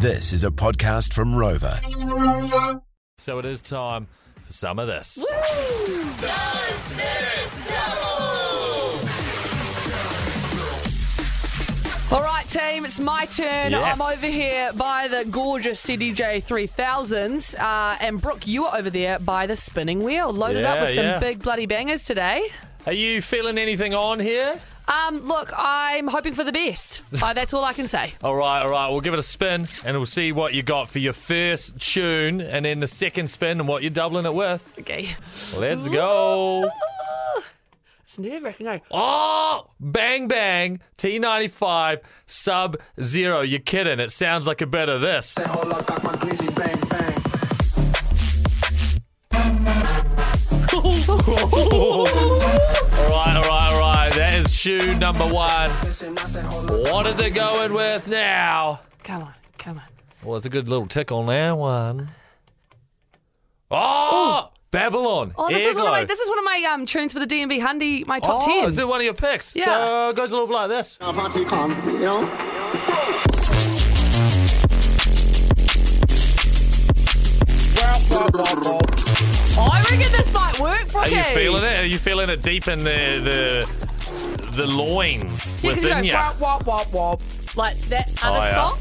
This is a podcast from Rover. So it is time for some of this. Woo! Dance Minute Double! All right, team, it's my turn. Yes. I'm over here by the gorgeous CDJ 3000s. And Brooke, you are over there by the spinning wheel, loaded up with some big bloody bangers today. Are you feeling anything on here? Look, I'm hoping for the best. That's all I can say. All right. We'll give it a spin, and we'll see what you got for your first tune, and then the second spin, and what you're doubling it with. Okay. Let's go. It's nerve-wracking, eh? Oh! Bang Bang T95 Sub Zero. You're kidding. It sounds like a bit of this. Tune number one. What is it going with now? Come on. Well, it's a good little tick on that one. Oh! Ooh. Babylon. Oh, this is one of my tunes for the DMB Hundy, my top 10. Is it one of your picks? Yeah. It goes a little bit like this. I reckon this might work for me. Are you feeling it? Are you feeling it deep in the loins within you? Yeah, because you go wop, wop, wop, wop. Like that other song?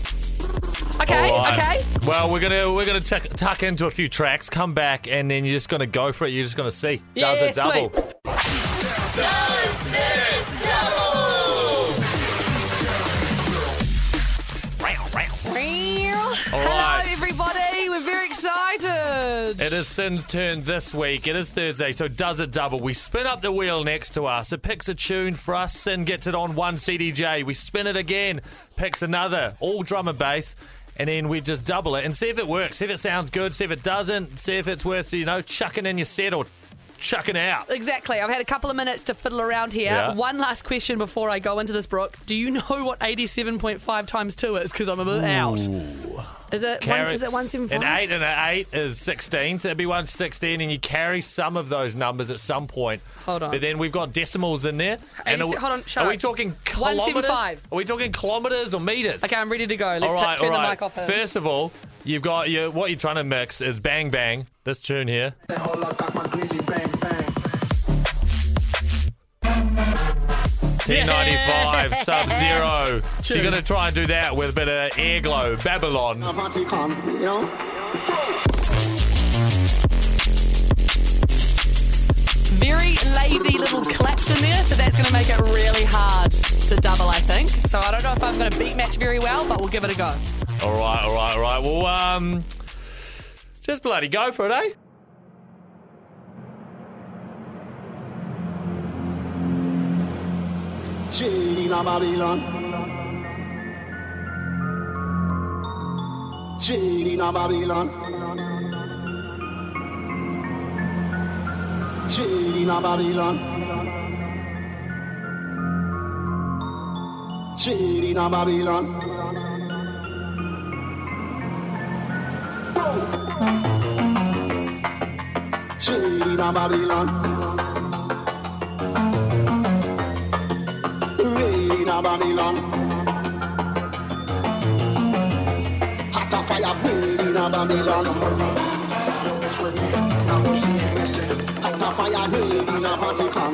Okay, right. Okay. Well, we're gonna tuck into a few tracks, come back, and then you're just going to go for it. You're just going to see. Does it double? Sweet. Does it double? Hello, everybody. We're very excited. It is Sin's turn this week. It is Thursday, so does it double? We spin up the wheel next to us. It picks a tune for us. Sin gets it on one CDJ. We spin it again, picks another, all drum and bass, and then we just double it and see if it works, see if it sounds good, see if it doesn't, see if it's worth, chucking in your set or chucking out. Exactly. I've had a couple of minutes to fiddle around here. Yeah. One last question before I go into this, Brooke. Do you know what 87.5 times 2 is? Because I'm a bit out. Is it 175? An 8 and an 8 is 16, so that'd be 116, and you carry some of those numbers at some point. Hold on. But then we've got decimals in there. Are we talking kilometres? Are we talking kilometres or metres? Okay, I'm ready to go. Let's turn the mic off. First of all, you've got what you're trying to mix is Bang Bang, this tune here. T95 Sub Zero. So you're gonna try and do that with a bit of Air Glow Babylon. Very lazy little claps in there, so that's gonna make it really hard to double, I think. So I don't know if I'm gonna beat match very well, but we'll give it a go. All right. Well, just bloody go for it, eh? Chirina Babylon. Chirina Babylon. Babylon, hot a fire burning in Babylon. Hot a fire burning in Vatican.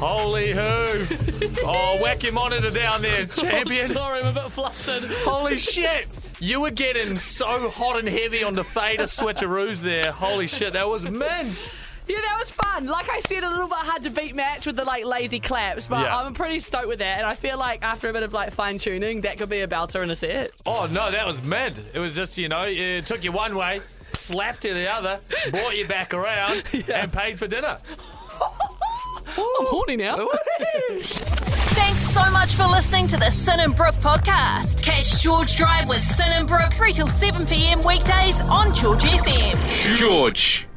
Holy hoof. Whack your monitor down there, champion. Oh, sorry, I'm a bit flustered. Holy shit. You were getting so hot and heavy on the fader switcheroos there. Holy shit, that was mint. Yeah, that was fun. Like I said, a little bit hard to beat Match with the like lazy claps, but yeah. I'm pretty stoked with that, and I feel like after a bit of like fine tuning, that could be a belter in a set. Oh no, that was mad. It was just, you know, it took you one way, slapped you the other, brought you back around, yeah, and paid for dinner. I'm horny now. Thanks so much for listening to the Sinnenbrook podcast. Catch George Drive with Sinnenbrook 3 till 7 p.m. weekdays on George FM. George.